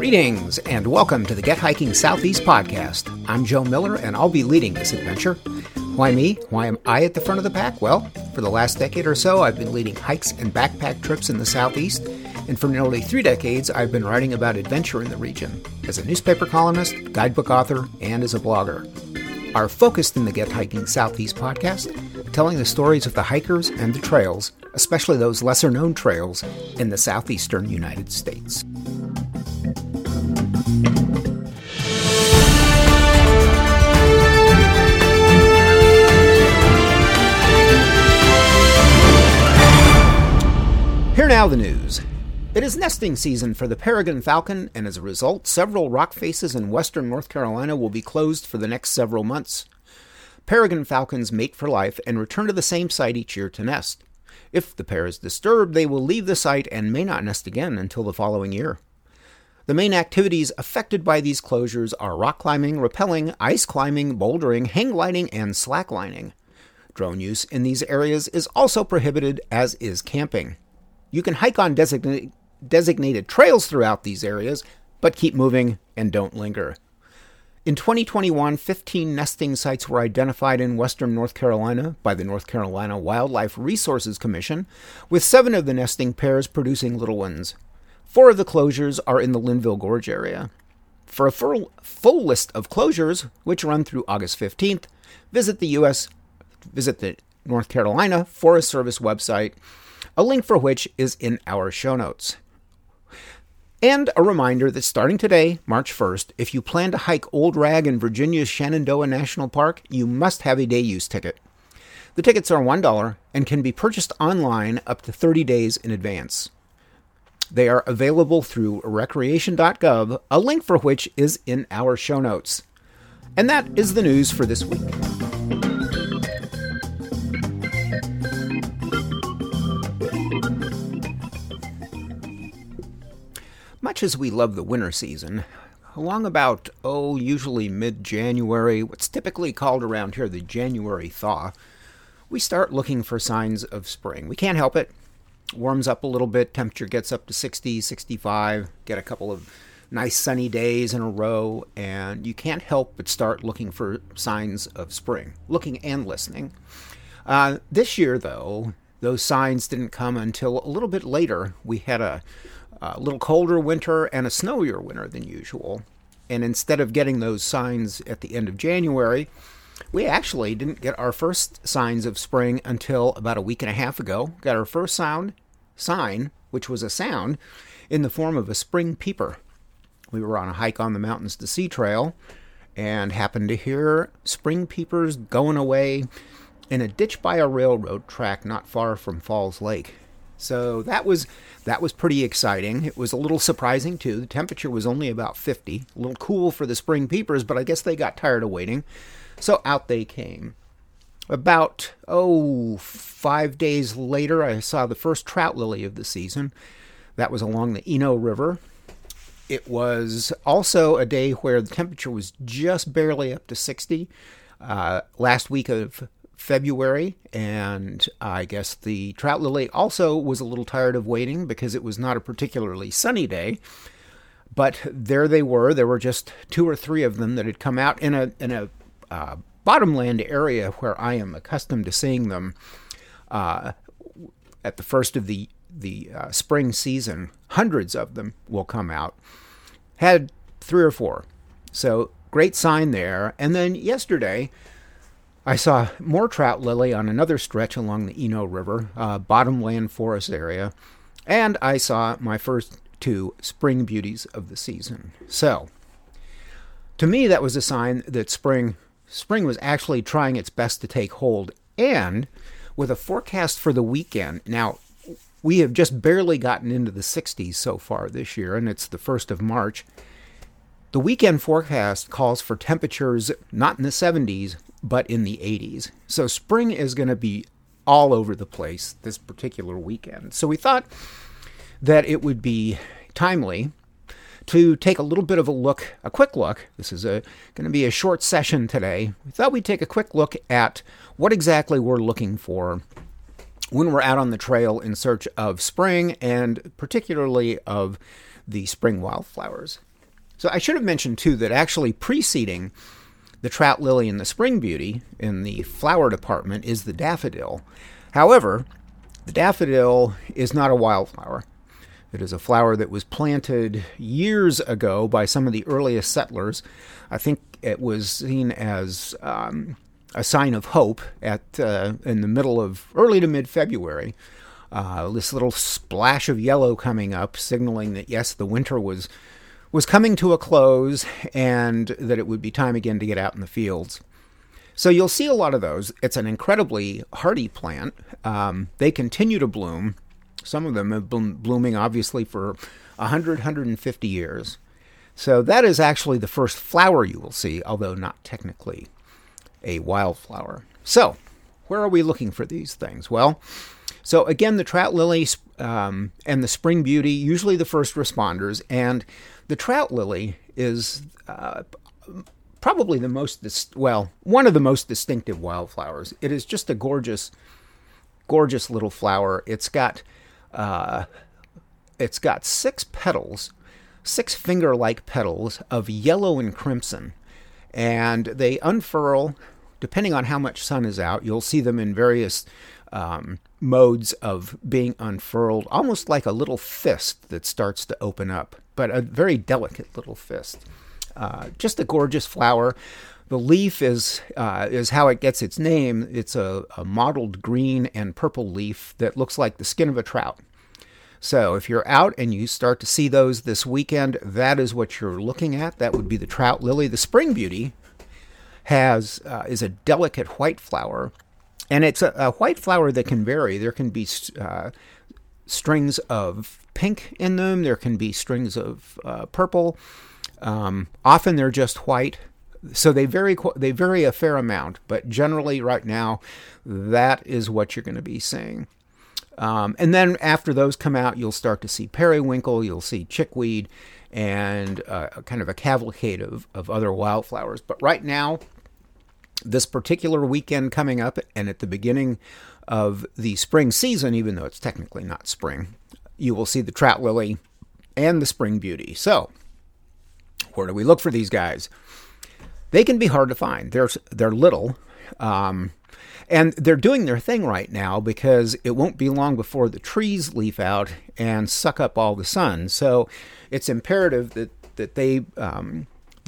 Greetings and welcome to the Get Hiking Southeast podcast. I'm Joe Miller and I'll be leading this adventure. Why me? Why am I at the front of the pack? Well, for the last decade or so, I've been leading hikes and backpack trips in the Southeast, and for nearly 3 decades, I've been writing about adventure in the region as a newspaper columnist, guidebook author, and as a blogger. Our focus in the Get Hiking Southeast podcast, telling the stories of the hikers and the trails, especially those lesser-known trails in the southeastern United States. Here now, the news. It is nesting season for the peregrine falcon, and as a result, several rock faces in western North Carolina will be closed for the next several months. Peregrine falcons mate for life and return to the same site each year to nest. If the pair is disturbed, they will leave the site and may not nest again until the following year. The main activities affected by these closures are rock climbing, rappelling, ice climbing, bouldering, hang gliding, and slacklining. Drone use in these areas is also prohibited, as is camping. You can hike on designated trails throughout these areas, but keep moving and don't linger. In 2021, 15 nesting sites were identified in western North Carolina by the North Carolina Wildlife Resources Commission, with 7 of the nesting pairs producing little ones. 4 of the closures are in the Linville Gorge area. For a full list of closures, which run through August 15th, visit the North Carolina Forest Service website, a link for which is in our show notes. And a reminder that starting today, March 1st, if you plan to hike Old Rag in Virginia's Shenandoah National Park, you must have a day use ticket. The tickets are $1 and can be purchased online up to 30 days in advance. They are available through recreation.gov, a link for which is in our show notes. And that is the news for this week. Much as we love the winter season, along about, usually mid-January, what's typically called around here the January thaw, we start looking for signs of spring. We can't help it. Warms up a little bit, temperature gets up to 60, 65, get a couple of nice sunny days in a row, and you can't help but start looking for signs of spring, looking and listening. This year, though, those signs didn't come until a little bit later. We had a little colder winter and a snowier winter than usual, and instead of getting those signs at the end of January, we actually didn't get our first signs of spring until about a week and a half ago. Got our first sign, which was a sound, in the form of a spring peeper. We were on a hike on the Mountains to Sea Trail and happened to hear spring peepers going away in a ditch by a railroad track not far from Falls Lake. So that was pretty exciting. It was a little surprising, too. The temperature was only about 50, a little cool for the spring peepers, but I guess they got tired of waiting. So out they came. About, 5 days later, I saw the first trout lily of the season. That was along the Eno River. It was also a day where the temperature was just barely up to 60. Last week of February, and I guess the trout lily also was a little tired of waiting because it was not a particularly sunny day. But there they were. There were just 2 or 3 of them that had come out in a bottomland area where I am accustomed to seeing them at the first of the spring season. Hundreds of them will come out. Had 3 or 4. So great sign there. And then yesterday, I saw more trout lily on another stretch along the Eno River, bottomland forest area, and I saw my first 2 spring beauties of the season. So, to me, that was a sign that spring was actually trying its best to take hold, and with a forecast for the weekend. Now, we have just barely gotten into the 60s so far this year, and it's the 1st of March. The weekend forecast calls for temperatures not in the 70s, but in the 80s. So spring is going to be all over the place this particular weekend. So we thought that it would be timely to take a little bit of a quick look. This is going to be a short session today. We thought we'd take a quick look at what exactly we're looking for when we're out on the trail in search of spring, and particularly of the spring wildflowers. So I should have mentioned, too, that actually preceding the trout lily and the spring beauty in the flower department is the daffodil. However, the daffodil is not a wildflower. It is a flower that was planted years ago by some of the earliest settlers. I think it was seen as a sign of hope in the middle of early to mid-February. This little splash of yellow coming up, signaling that, yes, the winter was coming to a close and that it would be time again to get out in the fields. So you'll see a lot of those. It's an incredibly hardy plant. They continue to bloom. Some of them have been blooming, obviously, for 100, 150 years. So that is actually the first flower you will see, although not technically a wildflower. So where are we looking for these things? Well, so again, the trout lily and the spring beauty, usually the first responders, and the trout lily is probably the most, one of the most distinctive wildflowers. It is just a gorgeous little flower. It's got six petals, six finger-like petals of yellow and crimson, and they unfurl depending on how much sun is out. You'll see them in various modes of being unfurled, almost like a little fist that starts to open up, but a very delicate little fist. Just a gorgeous flower. The leaf is how it gets its name. It's a mottled green and purple leaf that looks like the skin of a trout. So if you're out and you start to see those this weekend, that is what you're looking at. That would be the trout lily. The spring beauty is a delicate white flower, and it's a white flower that can vary. There can be strings of pink in them. There can be strings of purple. Often they're just white. So they vary a fair amount, but generally right now, that is what you're going to be seeing. And then after those come out, you'll start to see periwinkle, you'll see chickweed, and kind of a cavalcade of other wildflowers. But right now, this particular weekend coming up, and at the beginning of the spring season, even though it's technically not spring, you will see the trout lily and the spring beauty. So, where do we look for these guys? They can be hard to find. They're little, and they're doing their thing right now because it won't be long before the trees leaf out and suck up all the sun. So it's imperative that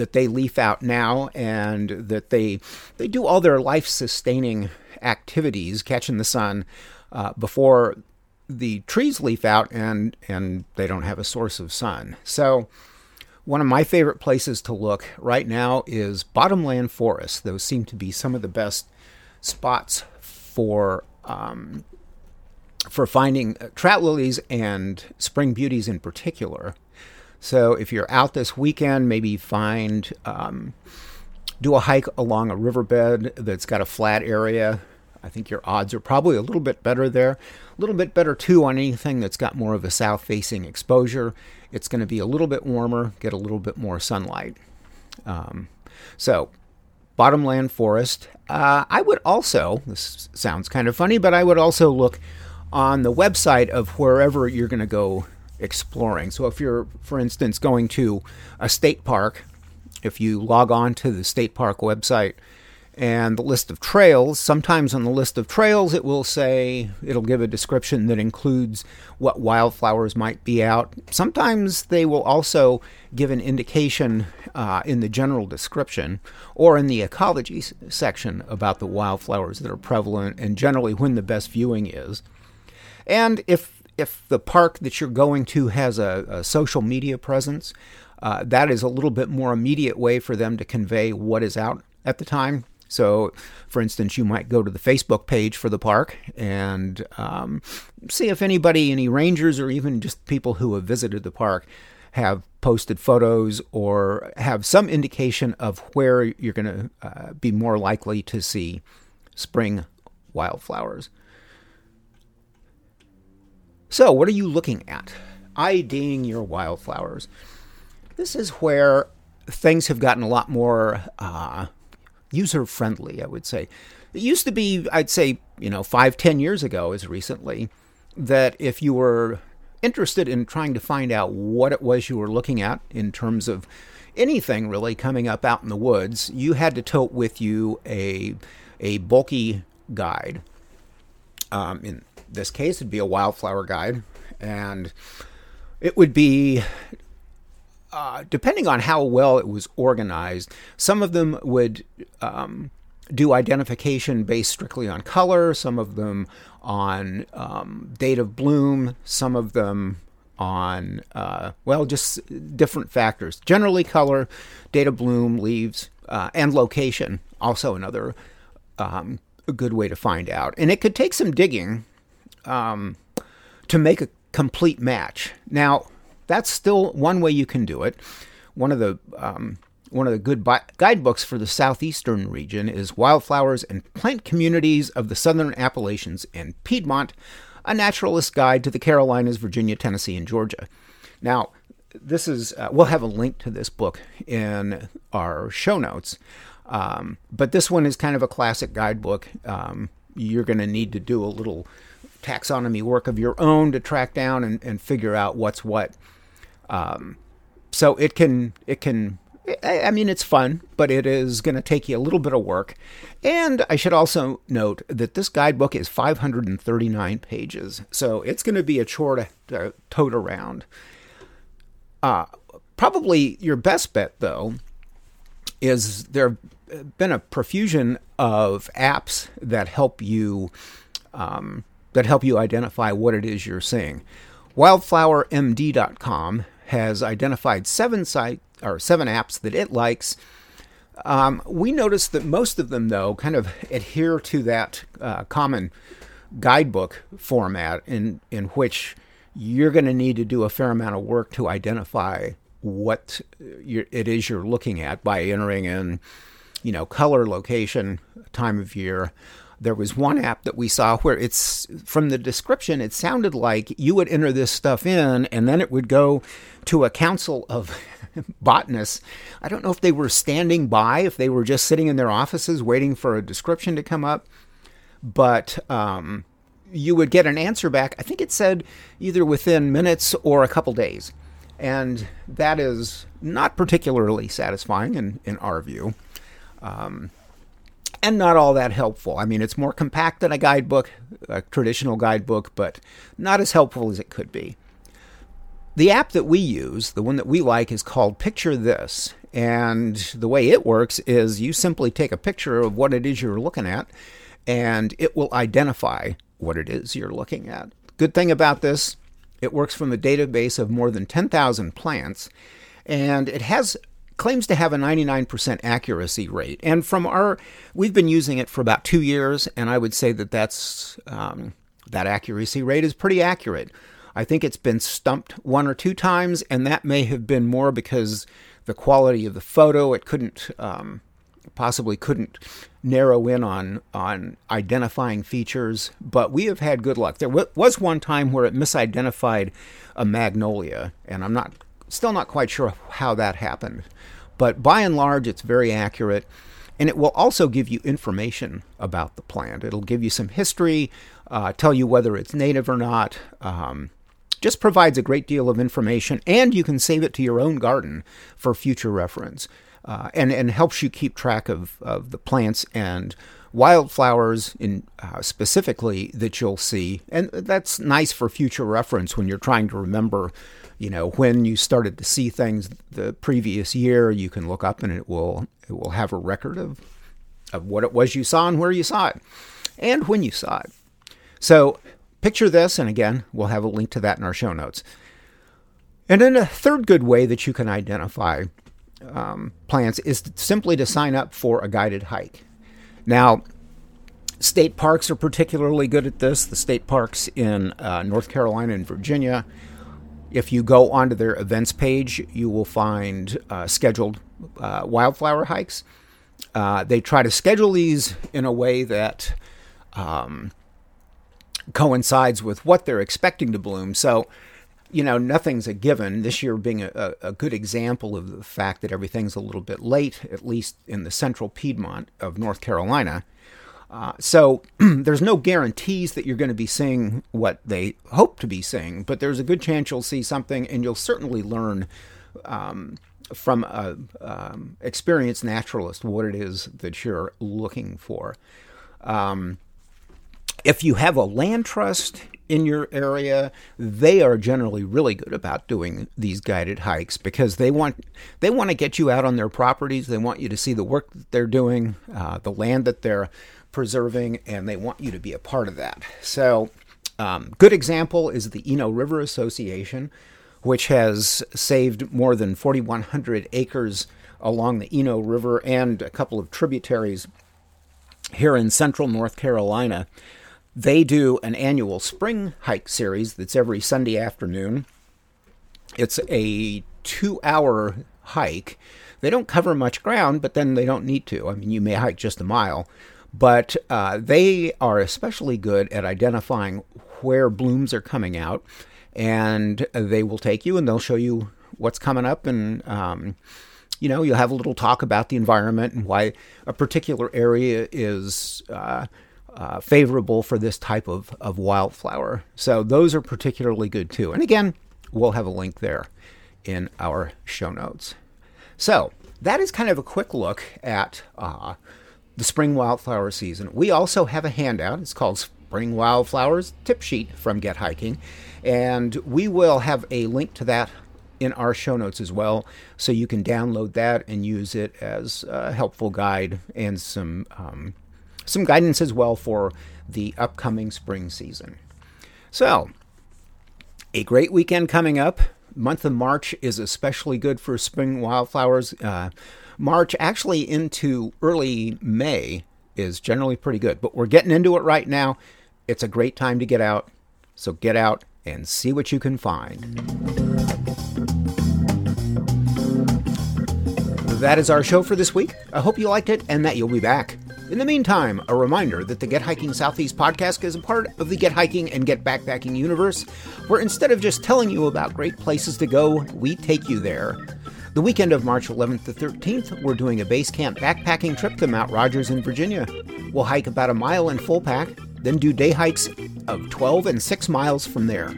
they leaf out now and that they do all their life-sustaining activities, catching the sun, before the trees leaf out and they don't have a source of sun. So one of my favorite places to look right now is bottomland forests. Those seem to be some of the best spots for finding trout lilies and spring beauties in particular. So if you're out this weekend, maybe do a hike along a riverbed that's got a flat area. I think your odds are probably a little bit better there. A little bit better, too, on anything that's got more of a south-facing exposure. It's going to be a little bit warmer, get a little bit more sunlight. So, bottomland forest. I would also, this sounds kind of funny, but I would also look on the website of wherever you're going to go exploring. So if you're, for instance, going to a state park, if you log on to the state park website, and the list of trails, sometimes on the list of trails it will say, it'll give a description that includes what wildflowers might be out. Sometimes they will also give an indication in the general description or in the ecology section about the wildflowers that are prevalent and generally when the best viewing is. And if the park that you're going to has a social media presence, that is a little bit more immediate way for them to convey what is out at the time. So, for instance, you might go to the Facebook page for the park and see if any rangers or even just people who have visited the park have posted photos or have some indication of where you're going to be more likely to see spring wildflowers. So, what are you looking at? IDing your wildflowers. This is where things have gotten a lot more user-friendly, I would say. It used to be, I'd say, 5, 10 years ago as recently, that if you were interested in trying to find out what it was you were looking at in terms of anything really coming up out in the woods, you had to tote with you a bulky guide. In this case, it'd be a wildflower guide, and it would be, depending on how well it was organized, some of them would do identification based strictly on color, some of them on date of bloom, some of them on, just different factors. Generally color, date of bloom, leaves, and location, also another a good way to find out. And it could take some digging to make a complete match. Now, that's still one way you can do it. One of the good guidebooks for the southeastern region is Wildflowers and Plant Communities of the Southern Appalachians and Piedmont, a naturalist guide to the Carolinas, Virginia, Tennessee, and Georgia. Now, this is we'll have a link to this book in our show notes, but this one is kind of a classic guidebook. You're going to need to do a little taxonomy work of your own to track down and figure out what's what. So it can. I mean, it's fun, but it is going to take you a little bit of work. And I should also note that this guidebook is 539 pages, so it's going to be a chore to tote around. Probably your best bet, though, is there have been a profusion of apps that help you identify what it is you're seeing. WildflowerMD.com has identified seven apps that it likes. We noticed that most of them, though, kind of adhere to that common guidebook format in which you're going to need to do a fair amount of work to identify what it is you're looking at by entering in, color, location, time of year. There was one app that we saw where it's, from the description, it sounded like you would enter this stuff in and then it would go to a council of botanists. I don't know if they were standing by, if they were just sitting in their offices waiting for a description to come up, but you would get an answer back. I think it said either within minutes or a couple days. And that is not particularly satisfying in our view. And not all that helpful. I mean, it's more compact than a guidebook, a traditional guidebook, but not as helpful as it could be. The app that we use, the one that we like, is called Picture This. And the way it works is you simply take a picture of what it is you're looking at, and it will identify what it is you're looking at. Good thing about this, it works from a database of more than 10,000 plants, and it has claims to have a 99% accuracy rate. And we've been using it for about 2 years, and I would say that that accuracy rate is pretty accurate. I think it's been stumped one or two times, and that may have been more because the quality of the photo, it possibly couldn't narrow in on identifying features, but we have had good luck. There was one time where it misidentified a magnolia, and I'm still not quite sure how that happened, but by and large, it's very accurate, and it will also give you information about the plant. It'll give you some history, tell you whether it's native or not, just provides a great deal of information, and you can save it to your own garden for future reference, and helps you keep track of the plants and wildflowers specifically that you'll see. And that's nice for future reference when you're trying to remember when you started to see things the previous year. You can look up and it will have a record of what it was you saw and where you saw it and when you saw it. So Picture This, and again, we'll have a link to that in our show notes. And then a third good way that you can identify plants is simply to sign up for a guided hike. Now, state parks are particularly good at this. The state parks in North Carolina and Virginia, if you go onto their events page, you will find scheduled wildflower hikes. They try to schedule these in a way that coincides with what they're expecting to bloom. So, nothing's a given. This year being a good example of the fact that everything's a little bit late, at least in the central Piedmont of North Carolina. So there's no guarantees that you're going to be seeing what they hope to be seeing, but there's a good chance you'll see something, and you'll certainly learn from an experienced naturalist what it is that you're looking for. If you have a land trust in your area, they are generally really good about doing these guided hikes because they want to get you out on their properties. They want you to see the work that they're doing, the land that they're preserving, and they want you to be a part of that. So good example is the Eno River Association, which has saved more than 4,100 acres along the Eno River and a couple of tributaries here in central North Carolina. They do an annual spring hike series that's every Sunday afternoon. It's a 2-hour hike. They don't cover much ground, but then they don't need to. I mean, you may hike just a mile, but they are especially good at identifying where blooms are coming out, and they will take you and they'll show you what's coming up, and you'll have a little talk about the environment and why a particular area is favorable for this type of wildflower. So those are particularly good too. And again, we'll have a link there in our show notes. So that is kind of a quick look at the spring wildflower season. We also have a handout. It's called Spring Wildflowers Tip Sheet from Get Hiking. And we will have a link to that in our show notes as well, so you can download that and use it as a helpful guide and some guidance as well for the upcoming spring season. So, a great weekend coming up. Month of March is especially good for spring wildflowers. March actually into early May is generally pretty good, but we're getting into it right now. It's a great time to get out, so get out and see what you can find. That is our show for this week. I hope you liked it and that you'll be back. In the meantime, a reminder that the Get Hiking Southeast podcast is a part of the Get Hiking and Get Backpacking universe, where instead of just telling you about great places to go, we take you there. The weekend of March 11th to 13th, we're doing a base camp backpacking trip to Mount Rogers in Virginia. We'll hike about a mile in full pack, then do day hikes of 12 and 6 miles from there.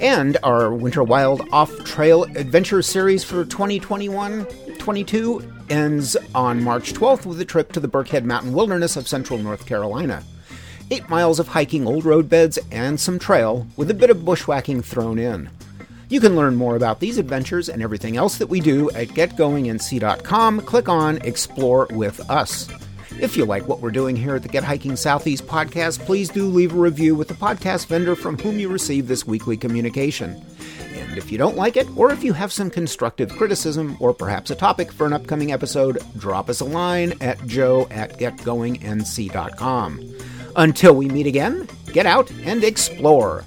And our Winter Wild Off-Trail Adventure Series for 2021-22 ends on March 12th with a trip to the Burkhead Mountain Wilderness of central North Carolina. 8 miles of hiking old road beds and some trail with a bit of bushwhacking thrown in. You can learn more about these adventures and everything else that we do at getgoingnc.com. Click on Explore with Us. If you like what we're doing here at the Get Hiking Southeast podcast, please do leave a review with the podcast vendor from whom you receive this weekly communication. And if you don't like it, or if you have some constructive criticism, or perhaps a topic for an upcoming episode, drop us a line at joe@getgoingnc.com. Until we meet again, get out and explore.